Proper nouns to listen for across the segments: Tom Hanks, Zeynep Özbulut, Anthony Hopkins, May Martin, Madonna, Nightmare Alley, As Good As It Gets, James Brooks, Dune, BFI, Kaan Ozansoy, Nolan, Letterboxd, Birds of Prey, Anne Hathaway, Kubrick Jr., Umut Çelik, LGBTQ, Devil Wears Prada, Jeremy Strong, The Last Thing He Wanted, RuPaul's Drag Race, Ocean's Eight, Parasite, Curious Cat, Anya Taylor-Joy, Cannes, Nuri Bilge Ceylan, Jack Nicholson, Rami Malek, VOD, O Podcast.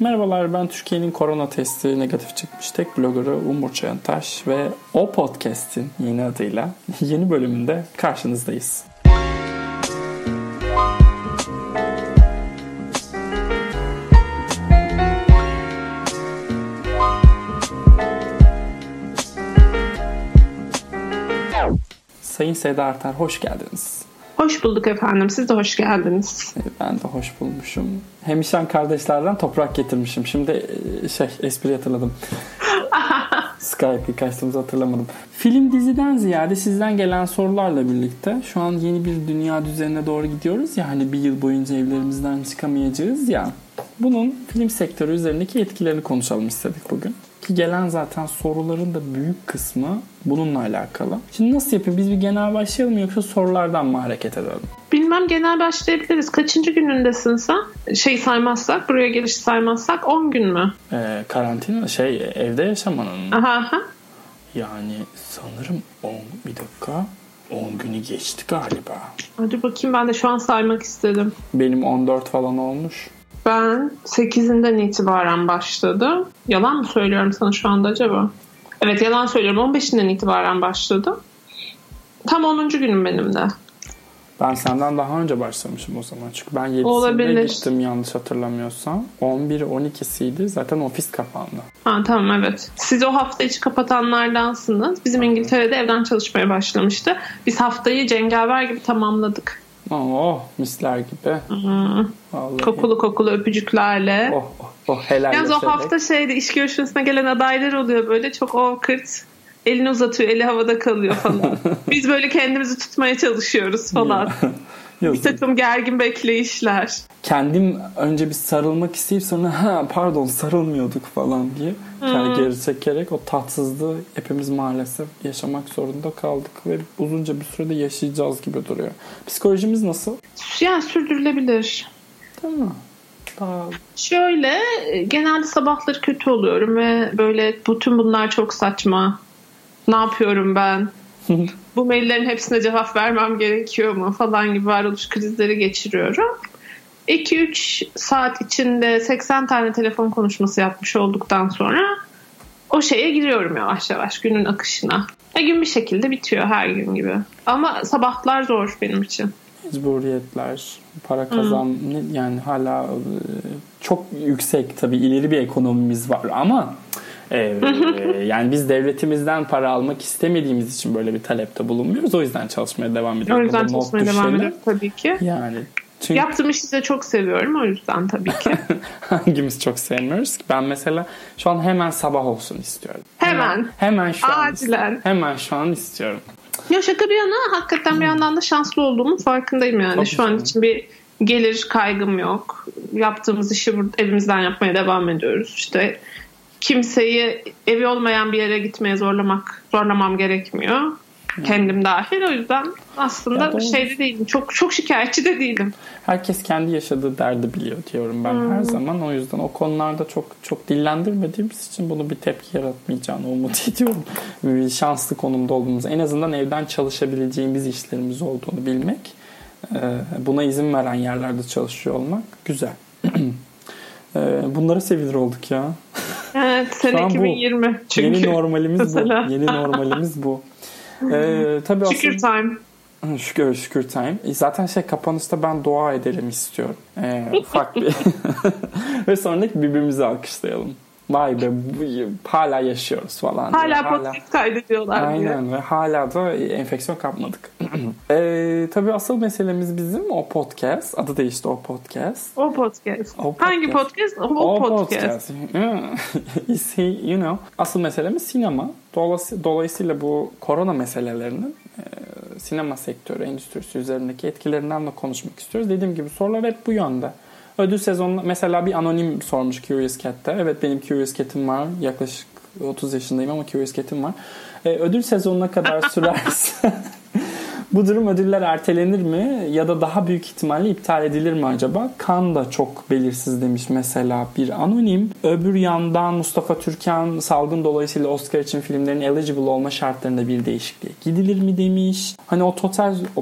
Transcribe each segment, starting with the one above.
Merhabalar, ben Türkiye'nin korona testi negatif çıkmış tek bloggerı Umur Çayantaş ve O Podcast'in yeni adıyla yeni bölümünde karşınızdayız. Sayın Seda Artar, hoş geldiniz. Hoş bulduk efendim. Siz de hoş geldiniz. Ben de hoş bulmuşum. Hemişan kardeşlerden toprak getirmişim. Şimdi espri hatırladım. Skype'ı kaçtığımızı hatırlamadım. Film diziden ziyade sizden gelen sorularla birlikte şu an yeni bir dünya düzenine doğru gidiyoruz ya, hani bir yıl boyunca evlerimizden çıkamayacağız ya. Bunun film sektörü üzerindeki etkilerini konuşalım istedik bugün. Ki gelen zaten soruların da büyük kısmı bununla alakalı. Şimdi nasıl yapayım? Biz bir genel başlayalım mı yoksa sorulardan mı hareket edelim? Bilmem, genel başlayabiliriz. Kaçıncı günündesin sen? Saymazsak, buraya gelişi saymazsak 10 gün mü? Karantina, evde yaşamanın. Aha. Yani sanırım 10, bir dakika. 10 günü geçti galiba. Hadi bakayım, ben de şu an saymak istedim. Benim 14 falan olmuş. Ben 8'inden itibaren başladım. Yalan mı söylüyorum sana şu anda acaba? Evet, yalan söylüyorum. 15'inden itibaren başladım. Tam 10. günüm benim de. Ben senden daha önce başlamışım o zaman. Çünkü ben 7'sinde gittim yanlış hatırlamıyorsam. 11-12'siydi. Zaten ofis kapandı. Ha tamam, evet. Siz o hafta içi kapatanlardansınız. Bizim İngiltere'de evden çalışmaya başlamıştı. Biz haftayı cengaver gibi tamamladık. Oh, misler gibi. Kokulu kokulu öpücüklerle. Oh, helal. Yalnız o hafta iş görüşmesine gelen adaylar oluyor böyle çok awkward. Elini uzatıyor, eli havada kalıyor falan. Biz böyle kendimizi tutmaya çalışıyoruz falan. Bir takım gergin bekleyişler. Kendim önce bir sarılmak isteyip sonra sarılmıyorduk falan diye. Yani geri çekerek o tatsızlığı hepimiz maalesef yaşamak zorunda kaldık ve uzunca bir sürede yaşayacağız gibi duruyor. Psikolojimiz nasıl? Yani sürdürülebilir. Tamam. Şöyle, genelde sabahları kötü oluyorum ve böyle bütün bunlar çok saçma. Ne yapıyorum ben? Bu maillerin hepsine cevap vermem gerekiyor mu falan gibi varoluş krizleri geçiriyorum. 2-3 saat içinde 80 tane telefon konuşması yapmış olduktan sonra o şeye giriyorum yavaş yavaş, günün akışına. Gün bir şekilde bitiyor her gün gibi. Ama sabahlar zor benim için. Mecburiyetler, para yani hala çok yüksek tabii, ileri bir ekonomimiz var ama... yani biz devletimizden para almak istemediğimiz için böyle bir talepte bulunmuyoruz. O yüzden çalışmaya devam ediyoruz. O yüzden çalışmaya devam ediyoruz tabii ki. Yani çünkü... Yaptığım işi de çok seviyorum, o yüzden tabii ki. Hangimiz çok sevmiyoruz ki? Ben mesela şu an hemen sabah olsun istiyorum. Hemen şu an. Acilen. Hemen şu an istiyorum. Ya şaka bir yana, hakikaten bir yandan da şanslı olduğumun farkındayım yani. Tabii şu an için bir gelir kaygım yok. Yaptığımız işi evimizden yapmaya devam ediyoruz. İşte kimseyi evi olmayan bir yere gitmeye zorlamam gerekmiyor. Kendim dahil. O yüzden aslında de değilim. Çok çok şikayetçi de değilim. Herkes kendi yaşadığı derdi biliyor diyorum ben her zaman. O yüzden o konularda çok çok dillendirmediğimiz için bunu bir tepki yaratmayacağını umut ediyorum. Şanslı konumda olduğumuzu, en azından evden çalışabileceğimiz işlerimiz olduğunu bilmek, buna izin veren yerlerde çalışıyor olmak güzel. Bunlara sevinir olduk ya. Evet, sene 2020 çünkü. Yeni normalimiz bu. Tabii şükür aslında, time. Şükür time. Zaten kapanışta ben dua edelim istiyorum. Ufak bir. Ve sonraki birbirimizi alkışlayalım. Vay be, hala yaşıyoruz falan. Hala pozitif kaydediyorlar. Aynen, ve hala da enfeksiyon kapmadık. Tabii asıl meselemiz bizim O Podcast. Adı değişti, O Podcast. O Podcast. Hangi podcast? O Podcast. You know. Asıl meselemiz sinema. Dolayısıyla bu korona meselelerinin sinema sektörü, endüstrisi üzerindeki etkilerinden de konuşmak istiyoruz. Dediğim gibi sorular hep bu yönde. Ödül sezonunda mesela bir anonim sormuş Curious Cat'te. Evet, benim Curious Cat'im var. Yaklaşık 30 yaşındayım ama Curious Cat'im var. Ödül sezonuna kadar sürerse bu durum ödüller ertelenir mi? Ya da daha büyük ihtimalle iptal edilir mi acaba? Kan da çok belirsiz demiş mesela bir anonim. Öbür yandan Mustafa Türkan salgın dolayısıyla Oscar için filmlerin eligible olma şartlarında bir değişikliğe gidilir mi demiş. Hani o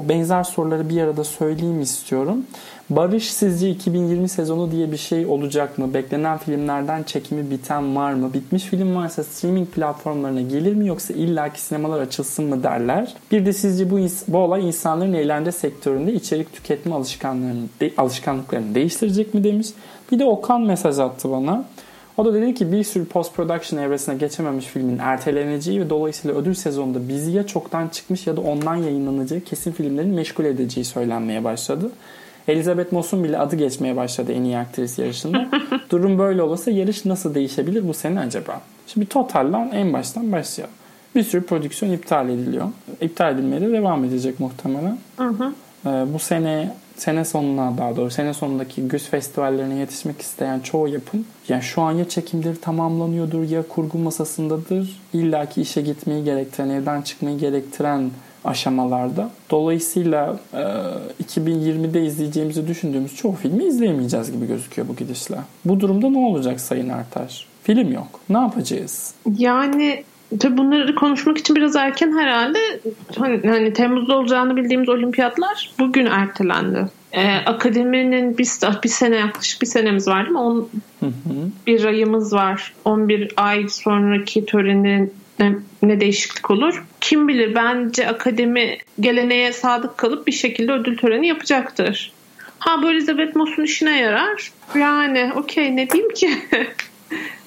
benzer soruları bir arada söyleyeyim istiyorum. Barış, sizce 2020 sezonu diye bir şey olacak mı? Beklenen filmlerden çekimi biten var mı? Bitmiş film varsa streaming platformlarına gelir mi, yoksa illaki sinemalar açılsın mı derler? Bir de sizce bu olay insanların eğlence sektöründe içerik tüketme alışkanlıklarını değiştirecek mi demiş. Bir de Okan mesaj attı bana. O da dedi ki bir sürü post production evresine geçememiş filmin erteleneceği ve dolayısıyla ödül sezonunda bizi ya çoktan çıkmış ya da ondan yayınlanacağı kesin filmlerin meşgul edeceği söylenmeye başladı. Elizabeth Moss'un bile adı geçmeye başladı en iyi aktris yarışında. Durum böyle olursa yarış nasıl değişebilir bu sene acaba? Şimdi totalden en baştan başlayalım. Bir sürü prodüksiyon iptal ediliyor. İptal edilmeye de devam edecek muhtemelen. Bu sene sonuna, daha doğrusu sene sonundaki güz festivallerine yetişmek isteyen çoğu yapım yani şu an ya çekimleri tamamlanıyordur ya kurgu masasındadır. İllaki işe gitmeyi gerektiren, evden çıkmayı gerektiren aşamalarda. Dolayısıyla 2020'de izleyeceğimizi düşündüğümüz çoğu filmi izleyemeyeceğiz gibi gözüküyor bu gidişle. Bu durumda ne olacak Sayın Artar? Film yok. Ne yapacağız? Yani tabii bunları konuşmak için biraz erken herhalde. Hani Temmuz'da olacağını bildiğimiz olimpiyatlar bugün ertelendi. Akademinin bir sene, yaklaşık bir senemiz var değil mi? Bir ayımız var. 11 ay sonraki törenin ne değişiklik olur? Kim bilir, bence akademi geleneğe sadık kalıp bir şekilde ödül töreni yapacaktır. Ha, bu Elizabeth Moss'un işine yarar. Yani okey, ne diyeyim ki?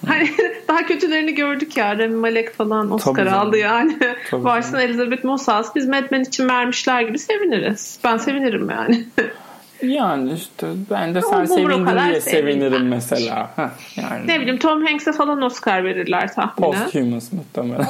Hani daha kötülerini gördük ya. Rami Malek falan Oscar aldı yani. Varsın Elizabeth Moss alsın, biz Mad Men için vermişler gibi seviniriz. Ben sevinirim yani. Yani işte ben de sen sevindin diye sevinirim mesela. Heh, yani. Ne bileyim, Tom Hanks'e falan Oscar verirler tahminen. Posthumous muhtemelen.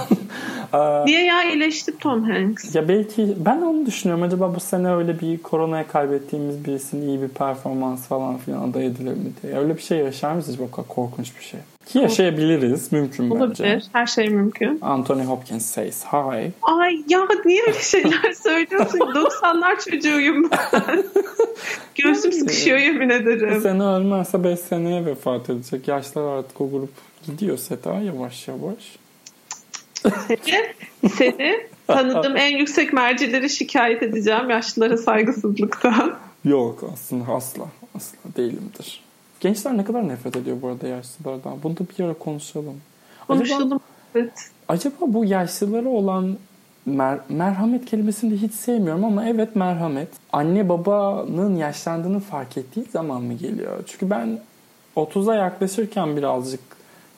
Niye ya, iyileştik Tom Hanks? Ya belki ben onu düşünüyorum. Acaba bu sene öyle bir koronaya kaybettiğimiz birisinin iyi bir performans falan filan aday edilir mi diye. Öyle bir şey yaşar mıyız? Çok korkunç bir şey. Ki yaşayabiliriz. Mümkün olabilir. Bence. Olabilir. Her şey mümkün. Anthony Hopkins says hi. Ay ya, niye öyle şeyler söylüyorsun? 90'lar çocuğuyum ben. Göğsüm sıkışıyor yemin ederim. Bu sene ölmezse 5 seneye vefat edecek. Yaşlar artık, o grup gidiyor Seda yavaş yavaş. Seni tanıdığım en yüksek mercileri şikayet edeceğim yaşlılara saygısızlıktan. Yok, aslında asla değilimdir. Gençler ne kadar nefret ediyor bu arada yaşlılardan. Bunu da bir ara konuşalım. Konuşalım. Acaba bu yaşlılara olan merhamet kelimesini de hiç sevmiyorum ama evet, merhamet anne babanın yaşlandığını fark ettiği zaman mı geliyor? Çünkü ben 30'a yaklaşırken birazcık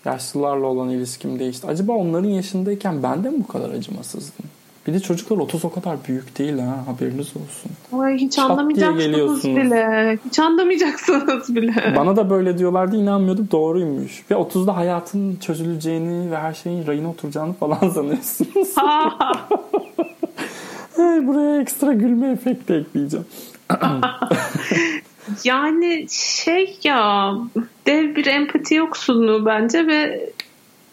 yaşlılarla olan ilişkim değişti. Acaba onların yaşındayken ben de mi bu kadar acımasızdım? Bir de çocuklar 30 o kadar büyük değil ha, haberiniz olsun. Ay, hiç anlamayacaksınız bile. Hiç anlamayacaksınız bile. Bana da böyle diyorlardı, inanmıyordum, doğruymuş. Ve 30'da hayatın çözüleceğini ve her şeyin rayına oturacağını falan sanıyorsunuz. Buraya ekstra gülme efekti ekleyeceğim. Yani dev bir empati yoksunluğu bence ve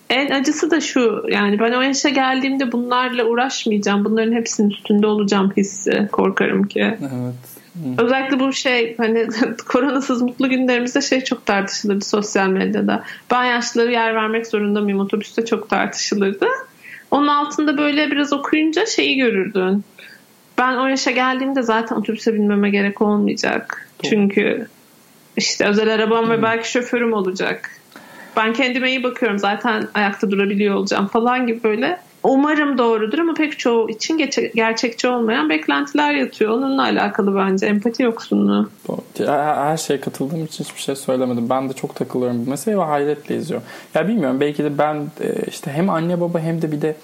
en acısı da şu, yani ben o yaşa geldiğimde bunlarla uğraşmayacağım, bunların hepsinin üstünde olacağım hissi, korkarım ki. Evet. Özellikle bu hani koronasız mutlu günlerimizde çok tartışılırdı sosyal medyada. Ben yaşlılara yer vermek zorunda mıyım? Otobüste çok tartışılırdı. Onun altında böyle biraz okuyunca görürdün. Ben o yaşa geldiğimde zaten otobüse binmeme gerek olmayacak. Doğru. Çünkü özel arabam ve belki şoförüm olacak. Ben kendime iyi bakıyorum, zaten ayakta durabiliyor olacağım falan gibi böyle. Umarım doğrudur ama pek çoğu için gerçekçi olmayan beklentiler yatıyor. Onunla alakalı bence empati yoksunluğu. Her şeye katıldığım için hiçbir şey söylemedim. Ben de çok takılıyorum bu meseleye ve hayretle izliyorum. Ya bilmiyorum, belki de ben hem anne baba hem de bir de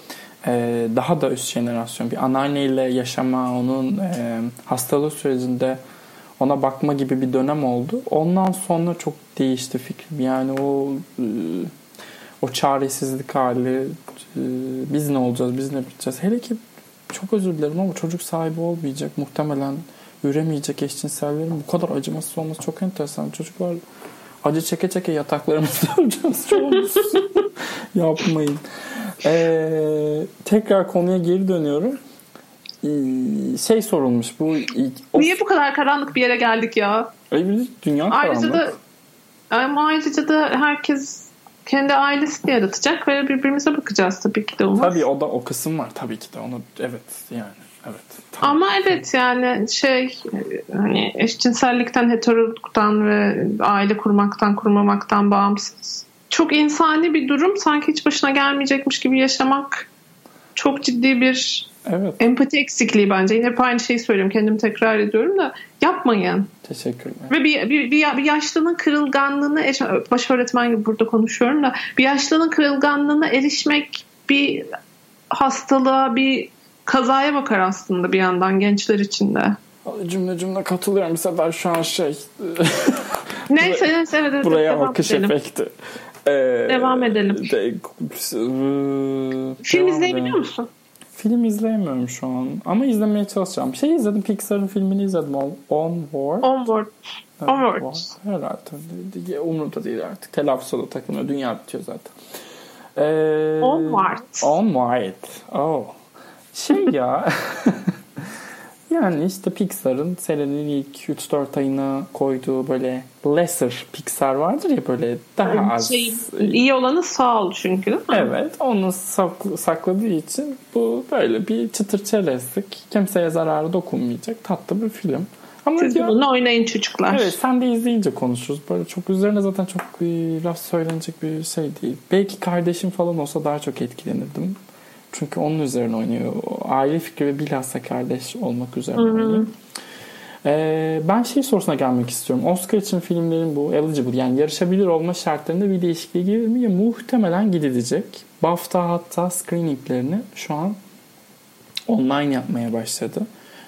daha da üst jenerasyon, bir anneanneyle yaşama, onun hastalığı sürecinde ona bakma gibi bir dönem oldu. Ondan sonra çok değişti fikrim. Yani o çaresizlik hali, biz ne olacağız, biz ne yapacağız? Hele ki çok özür dilerim ama çocuk sahibi olmayacak, muhtemelen üremeyecek eşcinsellerin bu kadar acımasız olması çok enteresan. Çocuklar acı çeke çeke yataklarımızda öleceğiz. Yapmayın. Tekrar konuya geri dönüyorum. Sorulmuş bu. Niye bu kadar karanlık bir yere geldik ya? Dünya karanlık. Ayrıca da herkes kendi ailesini yaratacak ve birbirimize bakacağız tabii ki de. Tabii o kısım var tabii ki de. Onu, evet yani. Evet. Tamam. Ama evet yani şey hani eşcinsellikten, heteroluktan ve aile kurmaktan, kurmamaktan bağımsız. Çok insani bir durum. Sanki hiç başına gelmeyecekmiş gibi yaşamak çok ciddi bir evet. empati eksikliği bence. Yine hep aynı şeyi söylüyorum. Kendimi tekrar ediyorum da yapmayın. Teşekkürler. Ve bir yaşlının kırılganlığına baş öğretmen gibi burada konuşuyorum da bir yaşlının kırılganlığına erişmek bir hastalığa, bir kazaya bakar aslında bir yandan gençler için de. Cümle katılıyorum. Mesela ben şu an şey neyse evet. Buraya bakış efekti. Devam edelim. Film izleyebiliyor musun? Film izleyemiyorum şu an. Ama izlemeye çalışacağım. Şey izledim. Pixar'ın filmini izledim. Onward. Evet, Onward. Herhalde. Umurumda değil artık. Telaffuza da takılmıyor. Dünya bitiyor zaten. Onward. Oh. Şey ya. Yani işte Pixar'ın senenin ilk 3-4 ayına koyduğu böyle lesser Pixar vardır ya, böyle daha az. Şey, iyi olanı sağ ol çünkü değil mi? Evet, onu sakladığı için bu böyle bir çıtır çerezlik. Kimseye zararı dokunmayacak tatlı bir film. Ama siz diyor, bunu oynayın çocuklar. Evet, sen de izleyince konuşuruz. Böyle çok üzerine zaten çok laf söylenecek bir şey değil. Belki kardeşim falan olsa daha çok etkilenirdim. Çünkü onun üzerine oynuyor. Aile fikri ve bilhassa kardeş olmak üzerine oynuyor. Ben şey sorusuna gelmek istiyorum. Oscar için filmlerin bu eligible yani yarışabilir olma şartlarında bir değişikliğe gelir mi? Ya, muhtemelen gidilecek. BAFTA hatta screeninglerini şu an online yapmaya başladı.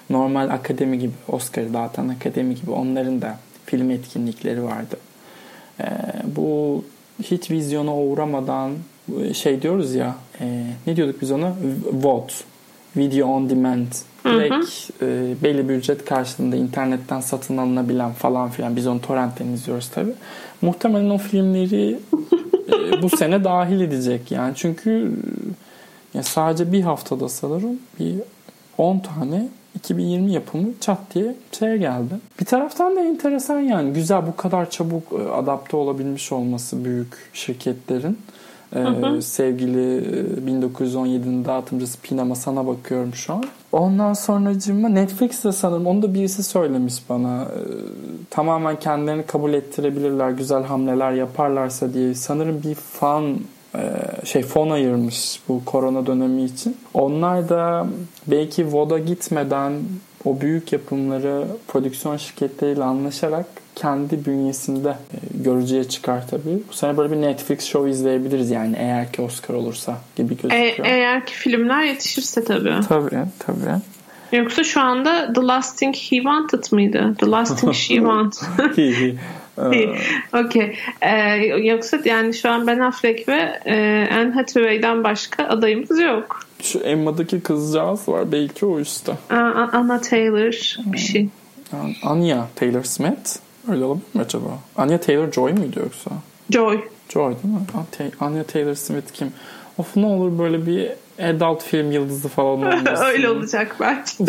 Normal akademi gibi, Oscar'ı dağıtan akademi gibi onların da film etkinlikleri vardı. Bu hiç vizyona uğramadan şey diyoruz ya, ne diyorduk biz ona? VOD, Video On Demand. Direkt belli bir ücret karşılığında internetten satın alınabilen falan filan. Biz onu torrentten izliyoruz tabii. Muhtemelen o filmleri bu sene dahil edecek yani. Çünkü ya sadece bir haftada sanırım bir 10 tane 2020 yapımı çat diye şeye geldi. Bir taraftan da enteresan yani. Güzel, bu kadar çabuk adapte olabilmiş olması büyük şirketlerin. Sevgili 1917'nin dağıtımcısı Pina Masana bakıyorum şu an. Ondan sonracığıma Netflix'te sanırım onu da birisi söylemiş bana. Tamamen kendilerini kabul ettirebilirler, güzel hamleler yaparlarsa diye sanırım bir fon ayırmış bu korona dönemi için. Onlar da belki VOD'a gitmeden o büyük yapımları prodüksiyon şirketleriyle anlaşarak kendi bünyesinde görücüye çıkar tabii. Bu sene böyle bir Netflix show izleyebiliriz yani, eğer ki Oscar olursa gibi gözüküyor. Eğer ki filmler yetişirse tabii. Tabii. Yoksa şu anda The Last Thing He Wanted mıydı? The Last Thing She Wanted. Okay. Yoksa yani şu an Ben Affleck ve Anne Hathaway'den başka adayımız yok. Şu Emma'daki kızcağız var. Belki o üstte. Anya Taylor bir şey. Anya Taylor-Smith. Öyle olabilir mi acaba? Anya Taylor-Joy muydu yoksa? Joy değil mi? Anya Taylor-Smith kim? Of, ne olur böyle bir adult film yıldızı falan olmasın. Öyle olacak belki.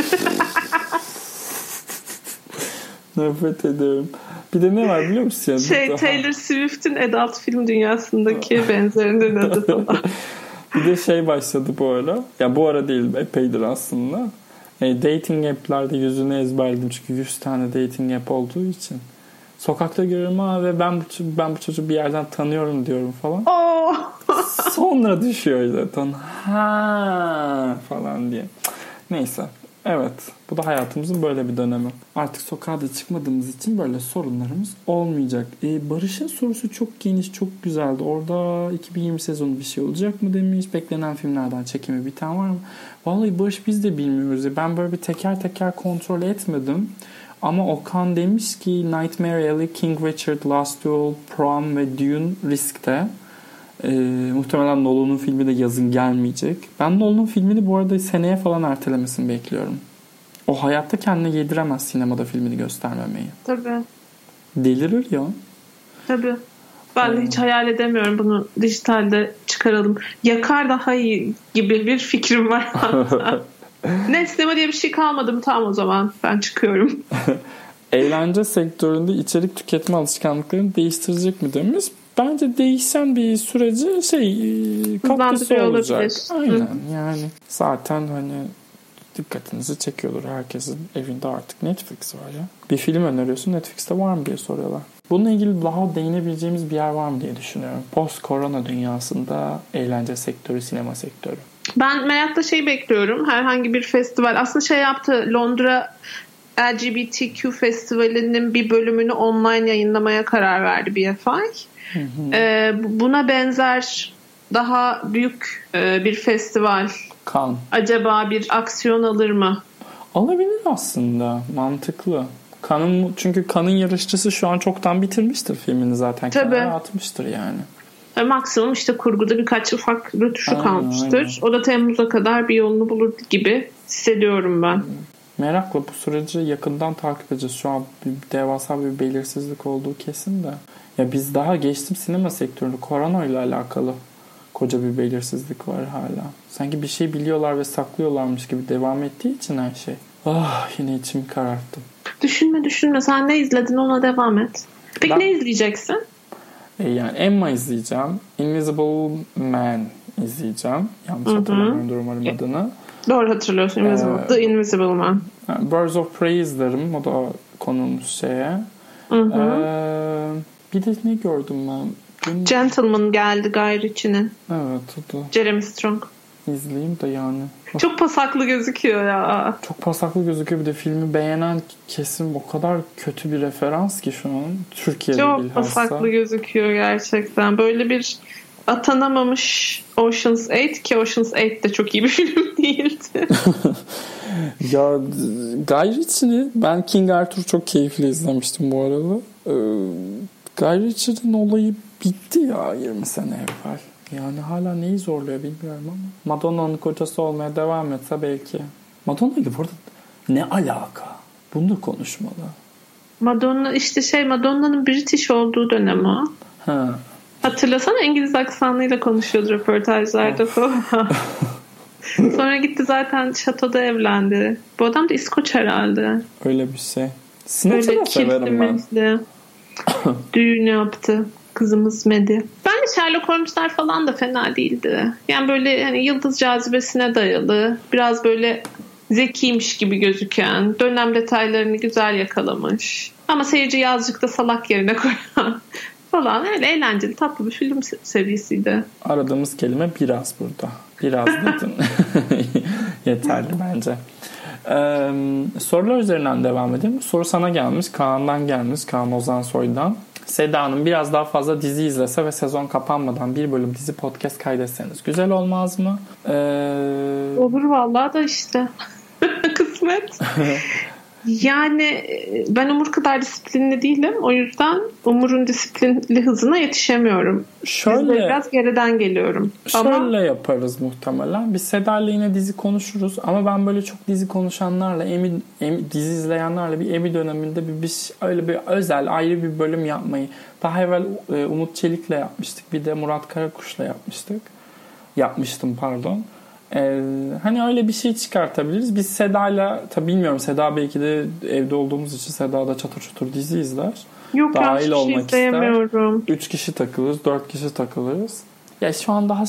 Nefret ediyorum. Bir de ne var biliyor musun? Taylor Swift'in adult film dünyasındaki benzerinin adı falan. Bir de şey başladı bu ara. Ya bu ara değil, epeydir aslında. Dating app'lerde yüzünü ezberledim. Çünkü 100 tane dating app olduğu için. Sokakta görüyorum ve ben bu çocuğu bir yerden tanıyorum diyorum falan. Sonra düşüyor zaten. Ha falan diye. Neyse. Evet. Bu da hayatımızın böyle bir dönemi. Artık sokağa da çıkmadığımız için böyle sorunlarımız olmayacak. Barış'ın sorusu çok geniş, çok güzeldi. Orada 2020 sezonu bir şey olacak mı demiş. Beklenen filmlerden çekimi biten var mı? Vallahi Barış, biz de bilmiyoruz. Ben böyle bir teker teker kontrol etmedim. Ama Okan demiş ki Nightmare Alley, King Richard, Last Duel, Prom ve Dune riskte. Muhtemelen Nolan'ın filmi de yazın gelmeyecek. Ben Nolan'ın filmini bu arada seneye falan ertelemesini bekliyorum. O hayatta kendine yediremez sinemada filmini göstermemeyi. Tabii. Delirir ya. Tabii. Ben de hiç hayal edemiyorum bunu dijitalde çıkaralım. Yakar daha iyi gibi bir fikrim var. Ne, sinema diye bir şey kalmadı mı? Tamam, o zaman ben çıkıyorum. Eğlence sektöründe içerik tüketme alışkanlıklarını değiştirecek mi demiş? Bence değişen bir süreci katkısı olacak. Olabilir. Aynen. Yani zaten hani dikkatinizi çekiyordur. Herkesin evinde artık Netflix var ya. Bir film öneriyorsun, Netflix'te var mı diye soruyorlar. Bununla ilgili daha değinebileceğimiz bir yer var mı diye düşünüyorum. Post-korona dünyasında eğlence sektörü, sinema sektörü. Ben merakla bekliyorum. Herhangi bir festival. Aslında yaptı, Londra LGBTQ festivalinin bir bölümünü online yayınlamaya karar verdi BFI. Buna benzer daha büyük bir festival acaba bir aksiyon alır mı? Alabilir aslında. Mantıklı. Çünkü Cannes'ın yarışçısı şu an çoktan bitirmiştir filmini zaten. Tabii. Kenara atmıştır yani. Maksimum kurguda birkaç ufak rötuşu kalmıştır. Aynen. O da Temmuz'a kadar bir yolunu bulur gibi hissediyorum ben. Merakla bu süreci yakından takip edeceğiz. Şu an devasa bir belirsizlik olduğu kesin de. Ya biz daha geçtim sinema sektörünü. Korona ile alakalı koca bir belirsizlik var hala. Sanki bir şey biliyorlar ve saklıyorlarmış gibi devam ettiği için her şey. Yine içimi kararttım. Düşünme. Sen ne izledin ona devam et. Peki ne izleyeceksin? Yani Emma izleyeceğim. Invisible Man izleyeceğim. Yanlış hatırlamıyorum umarım adını. Doğru hatırlıyorsun. The Invisible Man. Birds of Prey izlerim. O da konumuz şeye. Bir de ne gördüm ben? Gentleman geldi Guy Ritchie'nin. Evet. Jeremy Strong. İzleyeyim de yani. Çok pasaklı gözüküyor ya. Çok pasaklı gözüküyor. Bir de filmi beğenen kesim o kadar kötü bir referans ki şu an. Türkiye'de bilhassa. Çok pasaklı gözüküyor gerçekten. Böyle bir atanamamış Ocean's Eight ki Ocean's Eight de çok iyi bir film değildi. Ya Guy Ritchie'ni ben King Arthur çok keyifli izlemiştim bu arada. Guy Ritchie'nin olayı bitti ya 20 sene evvel. Yani hala neyi zorluyor bilmiyorum ama. Madonna'nın kocası olmaya devam etse belki. Madonna gibi orada ne alaka? Bunu da konuşmalı. Madonna Madonna'nın British olduğu dönem o. Ha. Hatırlasana İngiliz aksanıyla konuşuyordu röportajlarda falan. Sonra gitti zaten şatoda evlendi. Bu adam da İskoç herhalde. Öyle bir şey. Sınıfı da severim ben. Düğün yaptı. Kızımız Medi. Bence Sherlock Holmes'lar falan da fena değildi. Yani böyle yıldız cazibesine dayalı, biraz böyle zekiymiş gibi gözüken, dönem detaylarını güzel yakalamış. Ama seyirciyi azıcık da salak yerine koyan falan öyle eğlenceli, tatlı bir film serisiydi. Aradığımız kelime biraz burada. Biraz dedin. Yeterli bence. Sorular üzerinden devam edeyim. Soru sana gelmiş. Kaan'dan gelmiş. Kaan Ozansoy'dan. Seda'nın biraz daha fazla dizi izlese ve sezon kapanmadan bir bölüm dizi podcast kaydetseniz güzel olmaz mı? Olur vallahi da kısmet. Yani ben Umur kadar disiplinli değilim. O yüzden Umur'un disiplinli hızına yetişemiyorum. Şöyle, biraz geriden geliyorum. Şöyle yaparız muhtemelen. Biz Seda'yla yine dizi konuşuruz. Ama ben böyle çok dizi konuşanlarla, dizi izleyenlerle bir Emmy döneminde öyle bir özel ayrı bir bölüm yapmayı. Daha evvel Umut Çelik'le yapmıştık. Bir de Murat Karakuş'la yapmıştım. Hani öyle bir şey çıkartabiliriz. Biz Seda'yla tabii bilmiyorum, Seda belki de evde olduğumuz için Seda da çatır çatır dizi izler. Yok, dahil olmak ister. 3 kişi takılırız, 4 kişi takılırız. Ya şu an daha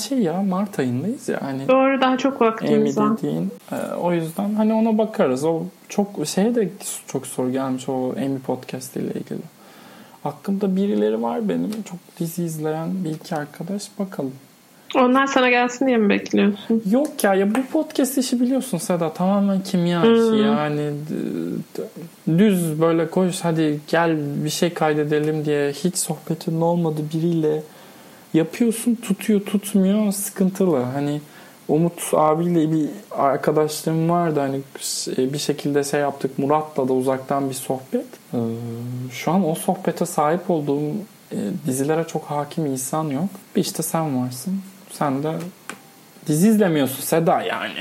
Mart ayındayız ya. Hani doğru, daha çok vaktimiz var. O yüzden hani ona bakarız. O çok de çok soru gelmiş o Emmy podcast ile ilgili. Aklımda birileri var benim. Çok dizi izleyen bir iki arkadaş, bakalım. Onlar sana gelsin diye mi bekliyorsun? Yok ya bu podcast işi biliyorsun Seda, tamamen kimya işi yani düz böyle koş hadi gel bir şey kaydedelim diye hiç sohbetin olmadı biriyle yapıyorsun, tutuyor tutmuyor sıkıntılı. Hani Umut abiyle bir arkadaşlığım vardı, hani bir şekilde yaptık, Murat'la da uzaktan bir sohbet. Şu an o sohbete sahip olduğum dizilere çok hakim insan yok. Sen varsın. Sen de dizi izlemiyorsun Seda yani.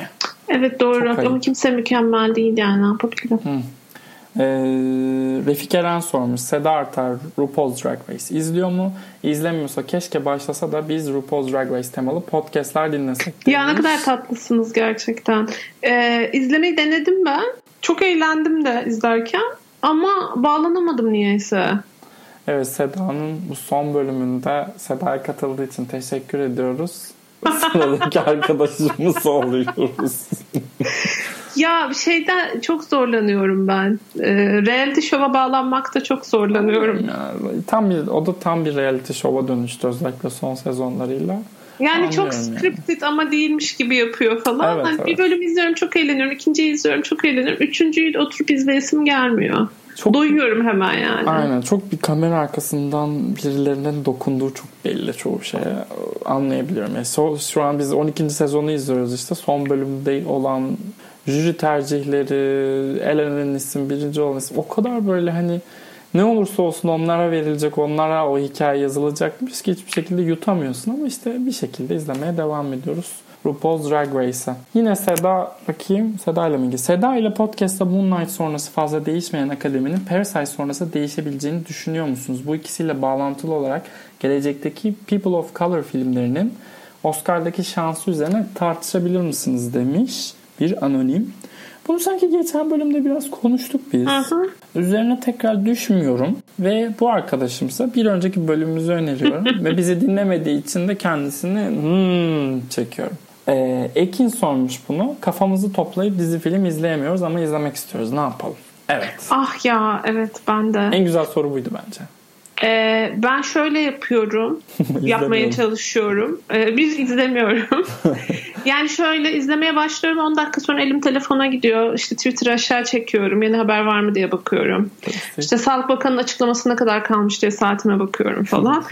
Evet doğru. Ama kimse mükemmel değil yani. Ne yapabilirim? Refik Eren sormuş. Seda Artar RuPaul's Drag Race izliyor mu? İzlemiyorsa keşke başlasa da biz RuPaul's Drag Race temalı podcastler dinlesek demiş. Ya ne kadar tatlısınız gerçekten. İzlemeyi denedim ben. Çok eğlendim de izlerken. Ama bağlanamadım niyeyse. Evet, Seda'nın bu son bölümünde Seda'ya katıldığı için teşekkür ediyoruz. Sıradaki arkadaşımız oluyoruz. Ya şeyden çok zorlanıyorum ben. Reality show'a bağlanmakta çok zorlanıyorum. Ya, o da tam bir reality show'a dönüştü özellikle son sezonlarıyla. Yani çok scripted ama değilmiş gibi yapıyor falan. Evet, hani evet. Bir bölüm izliyorum çok eğleniyorum. İkinciyi izliyorum çok eğleniyorum. Üçüncüyü oturup izleyesim gelmiyor. Çok, doyuyorum hemen yani. Aynen. Çok bir kamera arkasından birilerinin dokunduğu çok belli çoğu şeye. Anlayabiliyorum. Yani şu an biz 12. sezonu izliyoruz işte. Son bölümde olan jüri tercihleri, elenen isim, birinci olan isim. O kadar böyle hani ne olursa olsun onlara verilecek, onlara o hikaye yazılacakmış ki hiçbir şekilde yutamıyorsun ama işte bir şekilde izlemeye devam ediyoruz. RuPaul's Drag Race'e. Yine Seda, bakayım Seda ile mi ilgili? Seda ile podcast'ta Moonlight sonrası fazla değişmeyen akademinin Parasite sonrası değişebileceğini düşünüyor musunuz? Bu ikisiyle bağlantılı olarak gelecekteki People of Color filmlerinin Oscar'daki şansı üzerine tartışabilir misiniz demiş bir anonim. Bunu sanki geçen bölümde biraz konuştuk biz. Aha. Üzerine tekrar düşmüyorum ve bu arkadaşımsa bir önceki bölümümüzü öneriyorum ve bizi dinlemediği için de kendisini çekiyorum. Ekin sormuş bunu. Kafamızı toplayıp dizi film izleyemiyoruz ama izlemek istiyoruz. Ne yapalım? Evet. Ah ya evet ben de. En güzel soru buydu bence. Ben şöyle yapıyorum. Yapmaya çalışıyorum. Biz izlemiyorum. Yani şöyle izlemeye başlıyorum 10 dakika sonra elim telefona gidiyor. İşte Twitter'ı aşağı çekiyorum. Yeni haber var mı diye bakıyorum. İşte Sağlık Bakanı'nın açıklamasına kadar kalmış diye saatime bakıyorum falan.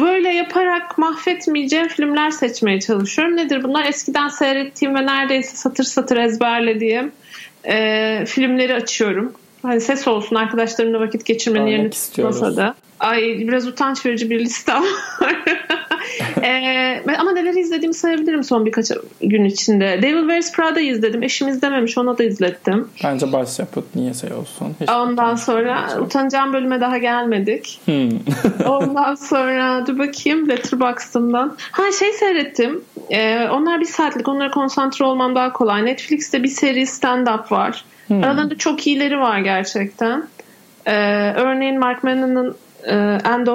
Böyle yaparak mahvetmeyeceğim filmler seçmeye çalışıyorum. Nedir bunlar? Eskiden seyrettiğim ve neredeyse satır satır ezberlediğim filmleri açıyorum. Hani ses olsun arkadaşlarımla vakit geçirmenin yerini tutmasa da. Ay biraz utanç verici bir listem var. Ama neler izlediğimi sayabilirim son birkaç gün içinde. Devil Wears Prada'yı izledim. Eşim izlememiş, ona da izlettim. Bence başyapıt niye şey olsun. Hiç ondan sonra utanacağım bölüme daha gelmedik. Ondan sonra dur bakayım Letterboxd'ımdan. Seyrettim. Onlar bir saatlik. Onlara konsantre olmam daha kolay. Netflix'te bir seri stand-up var. Aralarında çok iyileri var gerçekten. Örneğin Mark Maron'ın End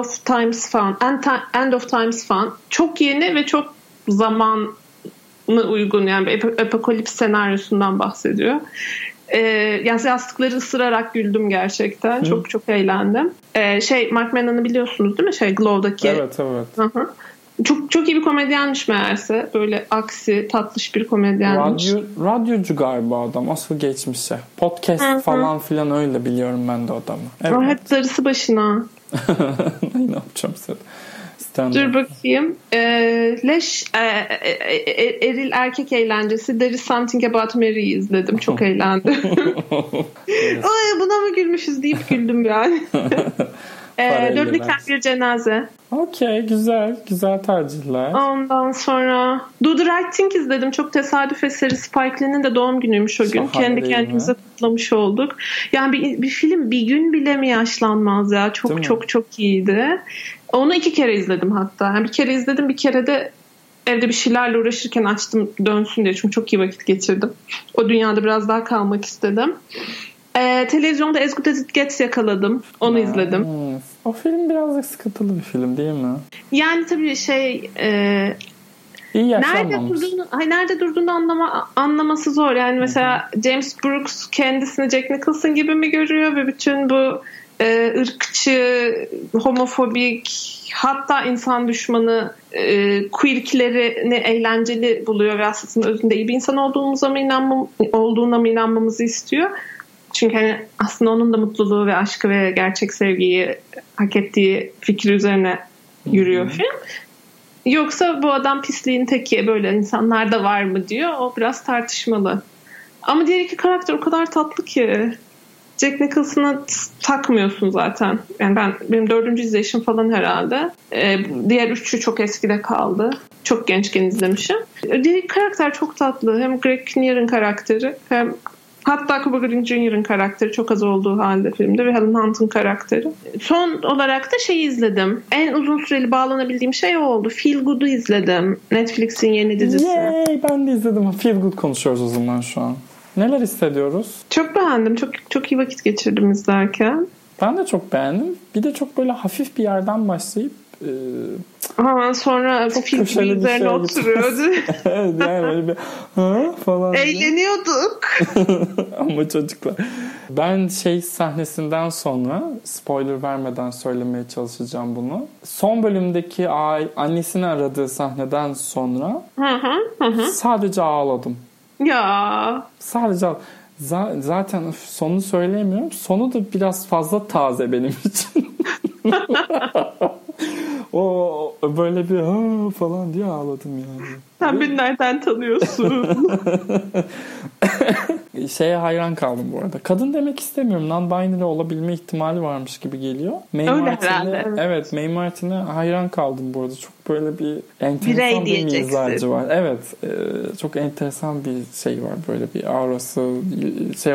of Times Fun çok yeni ve çok zamanı uygun yani bir apokalips senaryosundan bahsediyor. Yastıkları ısırarak güldüm gerçekten. Çok çok eğlendim. Mark Maron'ı biliyorsunuz değil mi? Glow'daki. Evet. Hı-hı. Çok çok iyi bir komedyenmiş meğerse. Böyle aksi, tatlış bir komedyenmiş. Radyocu galiba adam. Asıl geçmişe. Podcast falan filan öyle biliyorum ben de adamı. Evet. Rahat darısı başına. Ne yapacağım sen? Dur bakayım. Eril erkek eğlencesi There is Something About Mary'yi izledim. Çok eğlendim. Ay, buna mı gülmüşüz deyip güldüm yani. Dördüken bir cenaze. Okey, güzel tercihler. Ondan sonra Do the Right Thing izledim. Çok tesadüf eseri Spike Lee'nin de doğum günüymüş o gün. Kendi kendimize kutlamış olduk. Yani bir film bir gün bile mi yaşlanmaz ya? Çok çok çok iyiydi. Onu 2 kere izledim hatta. Yani bir kere izledim, bir kere de evde bir şeylerle uğraşırken açtım dönsün diye. Çünkü çok iyi vakit geçirdim. O dünyada biraz daha kalmak istedim. Televizyonda As Good As It Gets yakaladım. Onu izledim. O film birazcık sıkıntılı bir film değil mi? Yani tabii İyi yaşlanmamış. Nerede durduğunu anlaması zor. Yani mesela James Brooks kendisini Jack Nicholson gibi mi görüyor ve bütün bu ırkçı, homofobik hatta insan düşmanı queer'lerini eğlenceli buluyor ve aslında özünde iyi bir insan olduğuna mı inanmamızı istiyor? Çünkü aslında onun da mutluluğu ve aşkı ve gerçek sevgiyi hak ettiği fikri üzerine yürüyor film. Yoksa bu adam pisliğin teki böyle insanlar da var mı diyor. O biraz tartışmalı. Ama diğer 2 karakter o kadar tatlı ki Jack Nicholson'a takmıyorsun zaten. Yani benim 4. izleyişim falan herhalde. Diğer 3'ü çok eskide kaldı. Çok gençken izlemişim. Diğer 2 karakter çok tatlı. Hem Greg Kinnear'ın karakteri hem hatta Kubrick Jr.'ın karakteri çok az olduğu halde filmde ve Helen Hunt'ın karakteri. Son olarak da izledim. En uzun süreli bağlanabildiğim şey o oldu. Feel Good'u izledim. Netflix'in yeni dizisi. Yay, ben de izledim. Feel Good konuşuyoruz o zaman şu an. Neler hissediyoruz? Çok beğendim. Çok çok iyi vakit geçirdim izlerken. Ben de çok beğendim. Bir de çok böyle hafif bir yerden başlayıp Hemen sonra filmin üzerine oturuyordu. Evet yani böyle bir ha falan. Eğleniyorduk. Ama çocuklar. Ben sahnesinden sonra spoiler vermeden söylemeye çalışacağım bunu. Son bölümdeki annesini aradığı sahneden sonra sadece ağladım. Ya. Sadece ağladım. Zaten sonunu söyleyemiyorum. Sonu da biraz fazla taze benim için. O böyle bir ha falan diye ağladım yani. Sen beni nereden tanıyorsun? Hayran kaldım bu arada. Kadın demek istemiyorum. Non-binary olabilme ihtimali varmış gibi geliyor. Evet, May Martin'e hayran kaldım bu arada. Çok böyle bir enteresan bir mizacı var. Evet. Çok enteresan bir şey var. Böyle bir aurası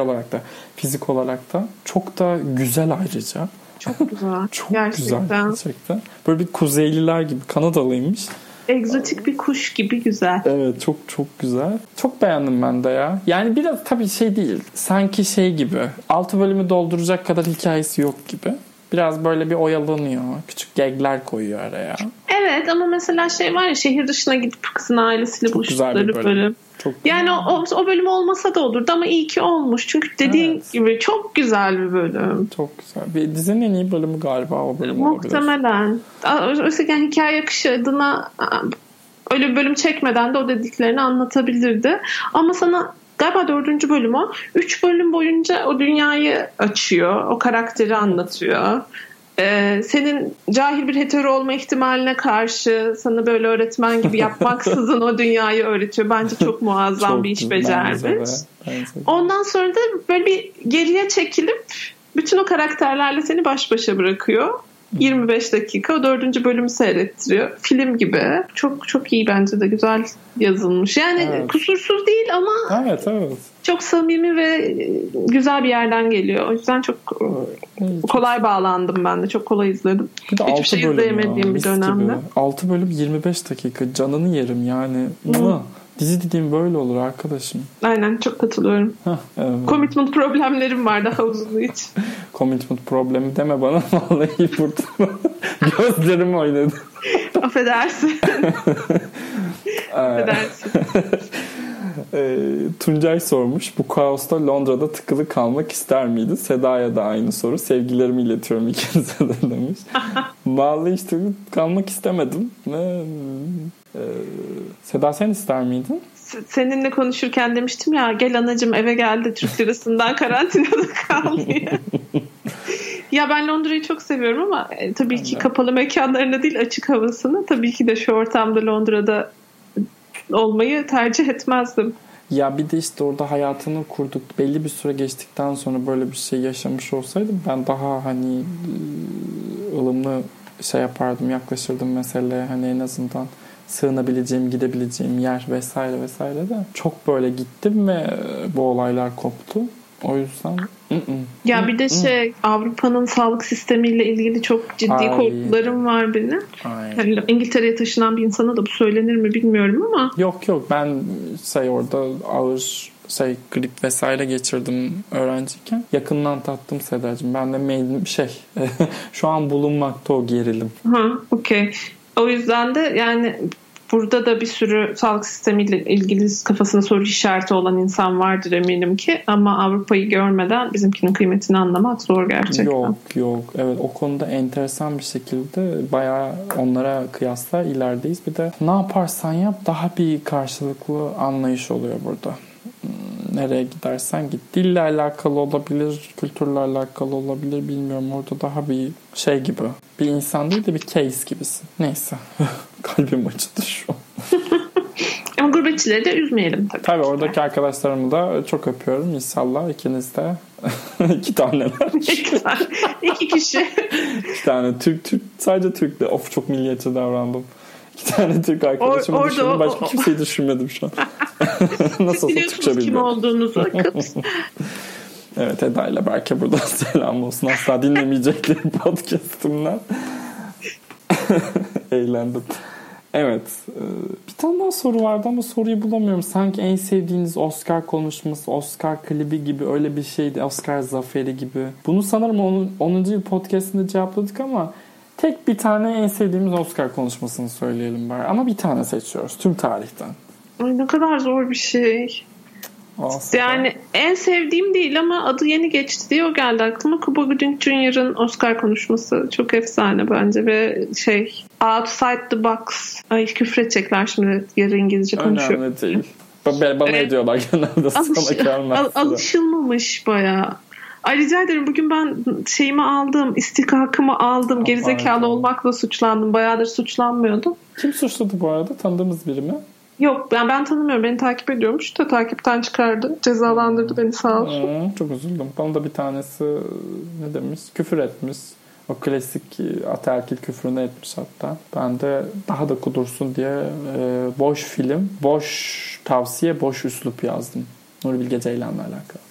olarak da, fizik olarak da. Çok da güzel ayrıca. Çok güzel. Çok gerçekten. Gerçekten. Böyle bir Kuzeyliler gibi, Kanadalıymış. Egzotik bir kuş gibi güzel. Evet, çok çok güzel. Çok beğendim ben de ya. Yani biraz tabii değil. Sanki gibi. 6 bölümü dolduracak kadar hikayesi yok gibi. Biraz böyle bir oyalanıyor. Küçük gagler koyuyor araya. Evet ama mesela var ya, şehir dışına gidip kızın ailesiyle buluştukları bölüm. Çok yani o bölüm olmasa da olurdu ama iyi ki olmuş. Çünkü dediğin gibi çok güzel bir bölüm. Çok güzel. Bir dizinin en iyi bölümü galiba o bölüm muhtemelen olabilir. Özellikle hikaye akışı adına öyle bir bölüm çekmeden de o dediklerini anlatabilirdi. Ama sana galiba 4. bölüm o. 3 bölüm boyunca o dünyayı açıyor. O karakteri anlatıyor. Senin cahil bir hetero olma ihtimaline karşı sana böyle öğretmen gibi yapmaksızın o dünyayı öğretiyor. Bence çok muazzam çok bir iş becermiş. Ondan sonra da böyle bir geriye çekilip bütün o karakterlerle seni baş başa bırakıyor. 25 dakika o 4. bölümü seyrettiriyor. Film gibi. Çok çok iyi, bence de güzel yazılmış. Yani kusursuz değil ama çok samimi ve güzel bir yerden geliyor. O yüzden çok kolay bağlandım ben de. Çok kolay izledim. Hiçbir şey izleyemediğim bir dönemde. Gibi. 6 bölüm 25 dakika. Canını yerim yani. Dizi dediğim böyle olur arkadaşım. Aynen, çok katılıyorum. Commitment problemlerim var daha uzun hiç. Commitment problemi deme bana. Vallahi burada gözlerim oynadı. Affedersin. Affedersin. Tuncay sormuş. Bu kaosta Londra'da tıkılı kalmak ister miydi? Seda'ya da aynı soru. Sevgilerimi iletiyorum ikinize de demiş. Vallahi kalmak istemedim. Seda sen ister miydin? Seninle konuşurken demiştim ya, gel anacığım eve gel de Türk lirasından karantinada kal diye. Ya ben Londra'yı çok seviyorum ama tabii ki kapalı mekanlarını değil, açık havasını. Tabii ki de şu ortamda Londra'da olmayı tercih etmezdim. Ya bir de orada hayatını kurduk. Belli bir süre geçtikten sonra böyle bir şey yaşamış olsaydım ben daha ılımlı yapardım, yaklaşırdım meseleye. En azından sığınabileceğim, gidebileceğim yer vesaire vesaire de çok böyle gittim ve bu olaylar koptu. O yüzden ya bir de Avrupa'nın sağlık sistemiyle ilgili çok ciddi korkularım var benim. Yani İngiltere'ye taşınan bir insana da bu söylenir mi bilmiyorum ama. Yok ben orada ağır grip vesaire geçirdim öğrenciyken. Yakından tattım Sedacığım. Ben de şu an bulunmakta o gerilim. Okey. O yüzden de burada da bir sürü sağlık sistemiyle ilgili kafasına soru işareti olan insan vardır eminim ki. Ama Avrupa'yı görmeden bizimkinin kıymetini anlamak zor gerçekten. Yok. Evet, o konuda enteresan bir şekilde bayağı onlara kıyasla ilerideyiz. Bir de ne yaparsan yap daha bir karşılıklı anlayış oluyor burada. Nereye gidersen git. Dille alakalı olabilir, kültürle alakalı olabilir, bilmiyorum. Orada daha bir gibi. Bir insan değil de bir case gibisin. Neyse. Kalbim acıdı şu an. Ama gurbetçileri de üzmeyelim tabii. Tabii oradaki arkadaşlarımı da çok öpüyorum. İnşallah ikiniz de 2 taneler. 2 kişi. 2 tane. Türk. Sadece Türk'le. Of, çok milliyetçi davrandım. 2 tane Türk arkadaşımı düşündüm. Başka kimseyi düşünmedim şu an. Nasıl olsa Türkçe bilmiyorum. Kim olduğunuzu akıps. Evet, Eda ile Berke buradan selam olsun. Asla dinlemeyecekleri podcastımdan. Eğlendim. Evet. Bir tane daha soru vardı ama soruyu bulamıyorum. Sanki en sevdiğiniz Oscar konuşması, Oscar klibi gibi öyle bir şeydi. Oscar zaferi gibi. Bunu sanırım 10. yıl podcastinde cevapladık ama Tek bir tane en sevdiğimiz Oscar konuşmasını söyleyelim bari. Ama bir tane seçiyoruz tüm tarihten. Ay ne kadar zor bir şey. Aslında. Yani en sevdiğim değil ama adı yeni geçti diye o geldi aklıma. Kubrick Jr.'ın Oscar konuşması çok efsane bence ve şey outside the box. Ay küfredecekler şimdi yarı İngilizce konuşuyor. Önemli değil. Bana ediyorlar genelde sana gelmez. Alışılmamış bayağı. Ay rica ederim bugün ben şeyimi aldım, istihkakımı aldım, gerizekalı olmakla suçlandım. Bayağıdır suçlanmıyordum. Kim suçladı bu arada? Tanıdığımız biri mi? Yok ben tanımıyorum. Beni takip ediyormuş da takipten çıkardı. Cezalandırdı beni sağ olsun. Çok üzüldüm. Bana da bir tanesi ne demiş? Küfür etmiş. O klasik ataerkil küfrünü etmiş hatta. Ben de daha da kudursun diye boş film, boş tavsiye, boş üslup yazdım. Nuri Bilge Ceylan'la alakalı.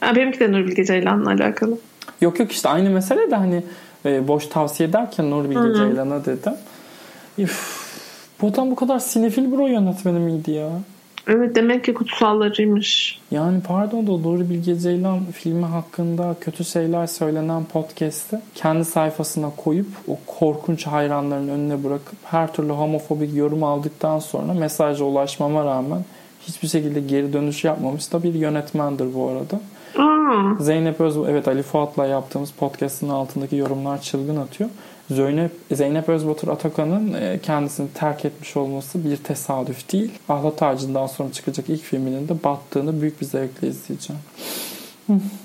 Ha, benimki de Nuri Bilge Ceylan'la alakalı. Yok işte aynı mesele de hani boş tavsiye derken Nuri Bilge Ceylan'a dedim. Bu adam bu kadar sinefil bir o yönetmeni miydi ya? Evet demek ki kutsallarıymış. Yani pardon da Nuri Bilge Ceylan filmi hakkında kötü şeyler söylenen podcast'ı kendi sayfasına koyup o korkunç hayranların önüne bırakıp her türlü homofobik yorum aldıktan sonra mesaja ulaşmama rağmen hiçbir şekilde geri dönüş yapmamış da bir yönetmendir bu arada. Aa. Zeynep Özbulut, evet Ali Fuat'la yaptığımız podcast'ın altındaki yorumlar çılgın atıyor. Zeynep Özbatur Atakan'ın kendisini terk etmiş olması bir tesadüf değil. Ahlat Ağacı'ndan sonra çıkacak ilk filminin de battığını büyük bir zevkle izleyeceğim.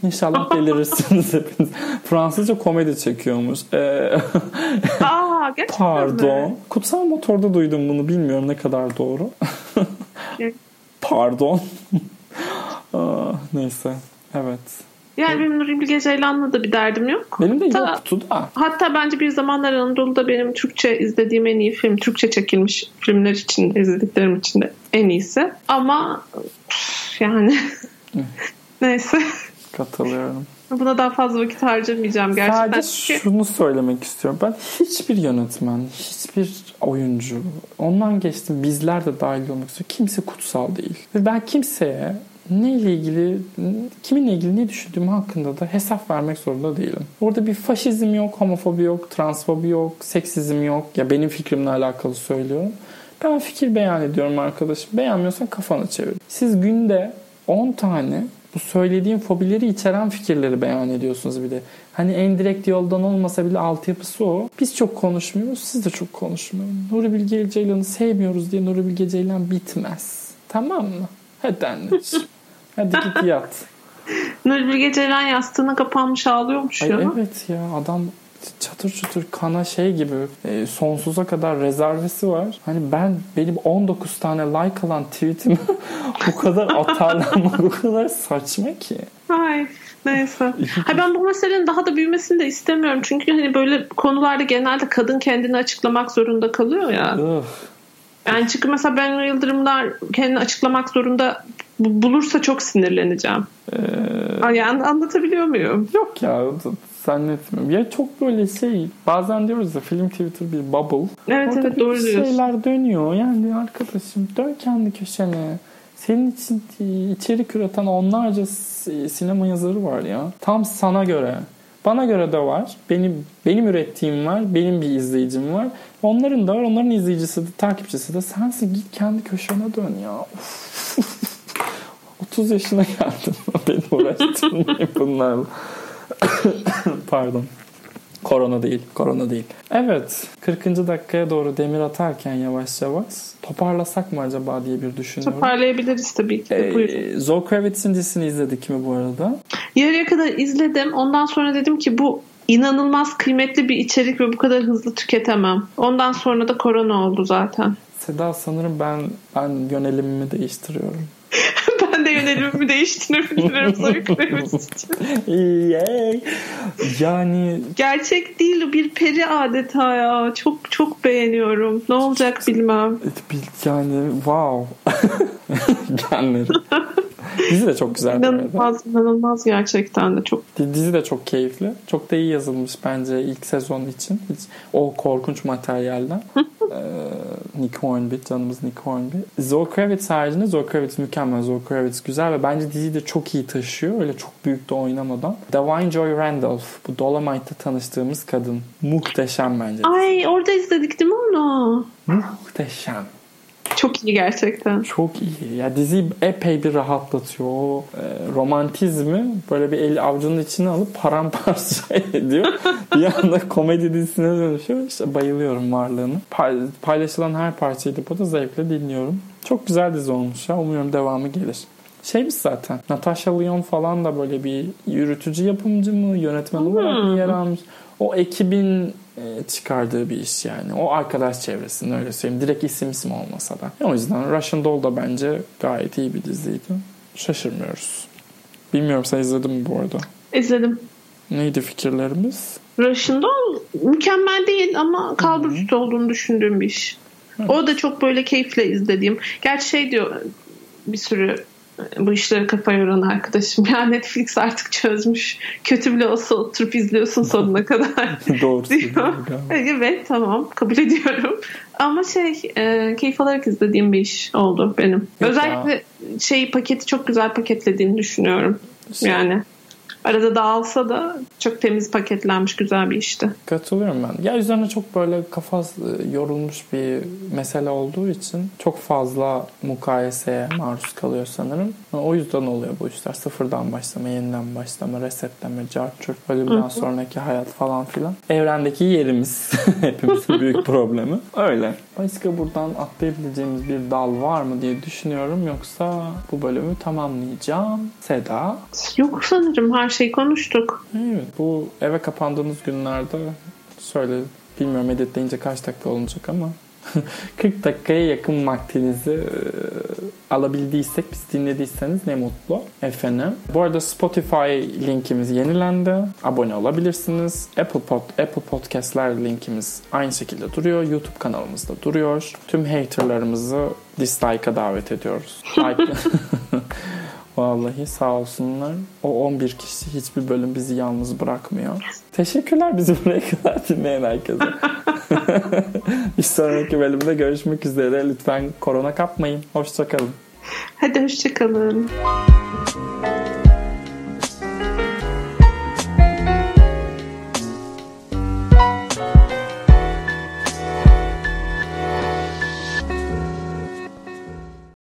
İnşallah delirirsiniz hepiniz. Fransızca komedi çekiyormuş. Aa, gerçekten pardon. Mi? Kutsal Motor'da duydum bunu. Bilmiyorum ne kadar doğru. Pardon. Aa, neyse. Evet. Yani benim Nuri Bilge Ceylan'la da bir derdim yok. Benim de yoktu da. Hatta bence bir zamanlar Anadolu'da benim Türkçe izlediğim en iyi film. Türkçe çekilmiş filmler için izlediklerim için de en iyisi. Ama yani neyse. Katılıyorum. Buna daha fazla vakit harcamayacağım gerçekten. Sadece şunu söylemek istiyorum. Ben hiçbir yönetmen, hiçbir oyuncu, ondan geçtim bizler de dahil olmak üzere kimse kutsal değil. Ve ben kimseye neyle ilgili, kiminle ilgili ne düşündüğüm hakkında da hesap vermek zorunda değilim. Orada bir faşizm yok, homofobi yok, transfobi yok, seksizm yok. Ya benim fikrimle alakalı söylüyorum. Ben fikir beyan ediyorum arkadaşım. Beğenmiyorsan kafanı çevir. Siz günde 10 tane bu söylediğim fobileri içeren fikirleri beyan ediyorsunuz bir de. Hani en direkt yoldan olmasa bile altyapısı o. Biz çok konuşmuyoruz, siz de çok konuşmuyorsunuz. Nuri Bilge Ceylan'ı sevmiyoruz diye Nuri Bilge Ceylan bitmez. Tamam mı? Hadi anneciğim. Hadi git yat. Nuri Bilge Ceylan yastığına kapanmış ağlıyormuş ya. Evet ya adam çatır çatır kana şey gibi sonsuza kadar rezervesi var. Hani benim 19 tane like alan tweetimi bu kadar atarlanmak o kadar saçma ki. Ay neyse. Hayır, ben bu meselenin daha da büyümesini de istemiyorum. Çünkü hani böyle konularda genelde kadın kendini açıklamak zorunda kalıyor ya. Yani çünkü mesela Bennu Yıldırımlar kendini açıklamak zorunda bulursa çok sinirleneceğim. Yani anlatabiliyor muyum? Yok ya zannetmiyorum. Ya çok böyle şey bazen diyoruz ya film Twitter bir bubble. Evet orada evet doğru diyorsun. Şeyler dönüyor yani arkadaşım dön kendi köşene. Senin için içerik üreten onlarca sinema yazarı var ya. Tam sana göre. Bana göre de var. Benim ürettiğim var. Benim bir izleyicim var. Onların da var. Onların izleyicisi de takipçisi de sensin. Git kendi köşene dön ya. 30 yaşına geldim. Beni uğraştırmayın bunlarla. Pardon. Korona değil. Evet. 40. dakikaya doğru demir atarken yavaş yavaş toparlasak mı acaba diye bir düşünüyorum. Toparlayabiliriz tabii ki. Zoe Kravitz'in dizisini izledik mi bu arada? Yarıya kadar izledim. Ondan sonra dedim ki bu inanılmaz kıymetli bir içerik ve bu kadar hızlı tüketemem. Ondan sonra da korona oldu zaten. Seda sanırım ben yönelimimi değiştiriyorum. Ben de yönelimimi değiştirebilirim Zoe Kravitz için. Yani gerçek değil bir peri adeta ya. Çok çok beğeniyorum. Ne olacak bilmem. Yani wow. Genlerim. Dizi de çok güzel. İnanılmaz gerçekten de çok. Dizi de çok keyifli. Çok da iyi yazılmış bence ilk sezon için. Hiç o korkunç materyalden. Nick Hornby, canımız Nick Hornby. Zoe Kravitz haricinde, Zoe Kravitz mükemmel, Zoe Kravitz güzel ve bence diziyi de çok iyi taşıyor. Öyle çok büyük de oynamadan. Divine Joy Randolph, bu Dolomite'da tanıştığımız kadın. Muhteşem bence. Ay, orada izledik değil mi onu? Muhteşem. Çok iyi gerçekten. Çok iyi. Ya dizi epey bir rahatlatıyor. O romantizmi böyle bir el avucunun içine alıp paramparça ediyor. Bir anda komedi dizisine dönüşüyor. İşte bayılıyorum varlığını. Paylaşılan her parçayı da zevkle dinliyorum. Çok güzel dizi olmuş ya. Umuyorum devamı gelir. Şeymiş zaten. Natasha Lyonne falan da böyle bir yürütücü yapımcı mı, yönetmen olarak mı yer almış. O ekibin çıkardığı bir iş yani. O arkadaş çevresinde, öyle söyleyeyim. Direkt isim olmasa da. O yüzden Russian Doll da bence gayet iyi bir diziydi. Şaşırmıyoruz. Bilmiyorum, sen izledin mi bu arada? İzledim. Neydi fikirlerimiz? Russian Doll mükemmel değil ama kalburüstü olduğunu düşündüğüm bir iş. Evet. O da çok böyle keyifle izlediğim. Gerçi şey diyor bir sürü bu işleri kafa yoran arkadaşım. Ya Netflix artık çözmüş. Kötü bile olsa oturup izliyorsun sonuna kadar. Doğru diyor. Evet, tamam. Kabul ediyorum. Ama keyif alarak izlediğim bir iş oldu benim. Evet, özellikle paketi çok güzel paketlediğini düşünüyorum. Şey. Yani arada dağılsa da çok temiz paketlenmiş güzel bir işti. Katılıyorum ben. Ya üzerine çok böyle kafa yorulmuş bir mesele olduğu için çok fazla mukayeseye maruz kalıyor sanırım. O yüzden oluyor bu işler. Sıfırdan başlama, yeniden başlama, resetleme, cart-çurt, bölümden sonraki hayat falan filan. Evrendeki yerimiz hepimizin büyük problemi. Öyle. Başka buradan atlayabileceğimiz bir dal var mı diye düşünüyorum. Yoksa bu bölümü tamamlayacağım. Seda? Yok sanırım. Her şeyi konuştuk. Evet, bu eve kapandığımız günlerde şöyle, bilmiyorum edit deyince kaç dakika olacak ama 40 dakikaya yakın vaktinizi alabildiysek, biz dinlediyseniz ne mutlu efendim. Bu arada Spotify linkimiz yenilendi. Abone olabilirsiniz. Apple Podcast'ler linkimiz aynı şekilde duruyor. YouTube kanalımızda duruyor. Tüm haterlarımızı dislike'a davet ediyoruz. Vallahi sağ olsunlar. O 11 kişi hiçbir bölüm bizi yalnız bırakmıyor. Teşekkürler bizi buraya kadar dinleyen herkese. Bir sonraki bölümde görüşmek üzere. Lütfen korona kapmayın. Hoşçakalın. Hadi hoşçakalın.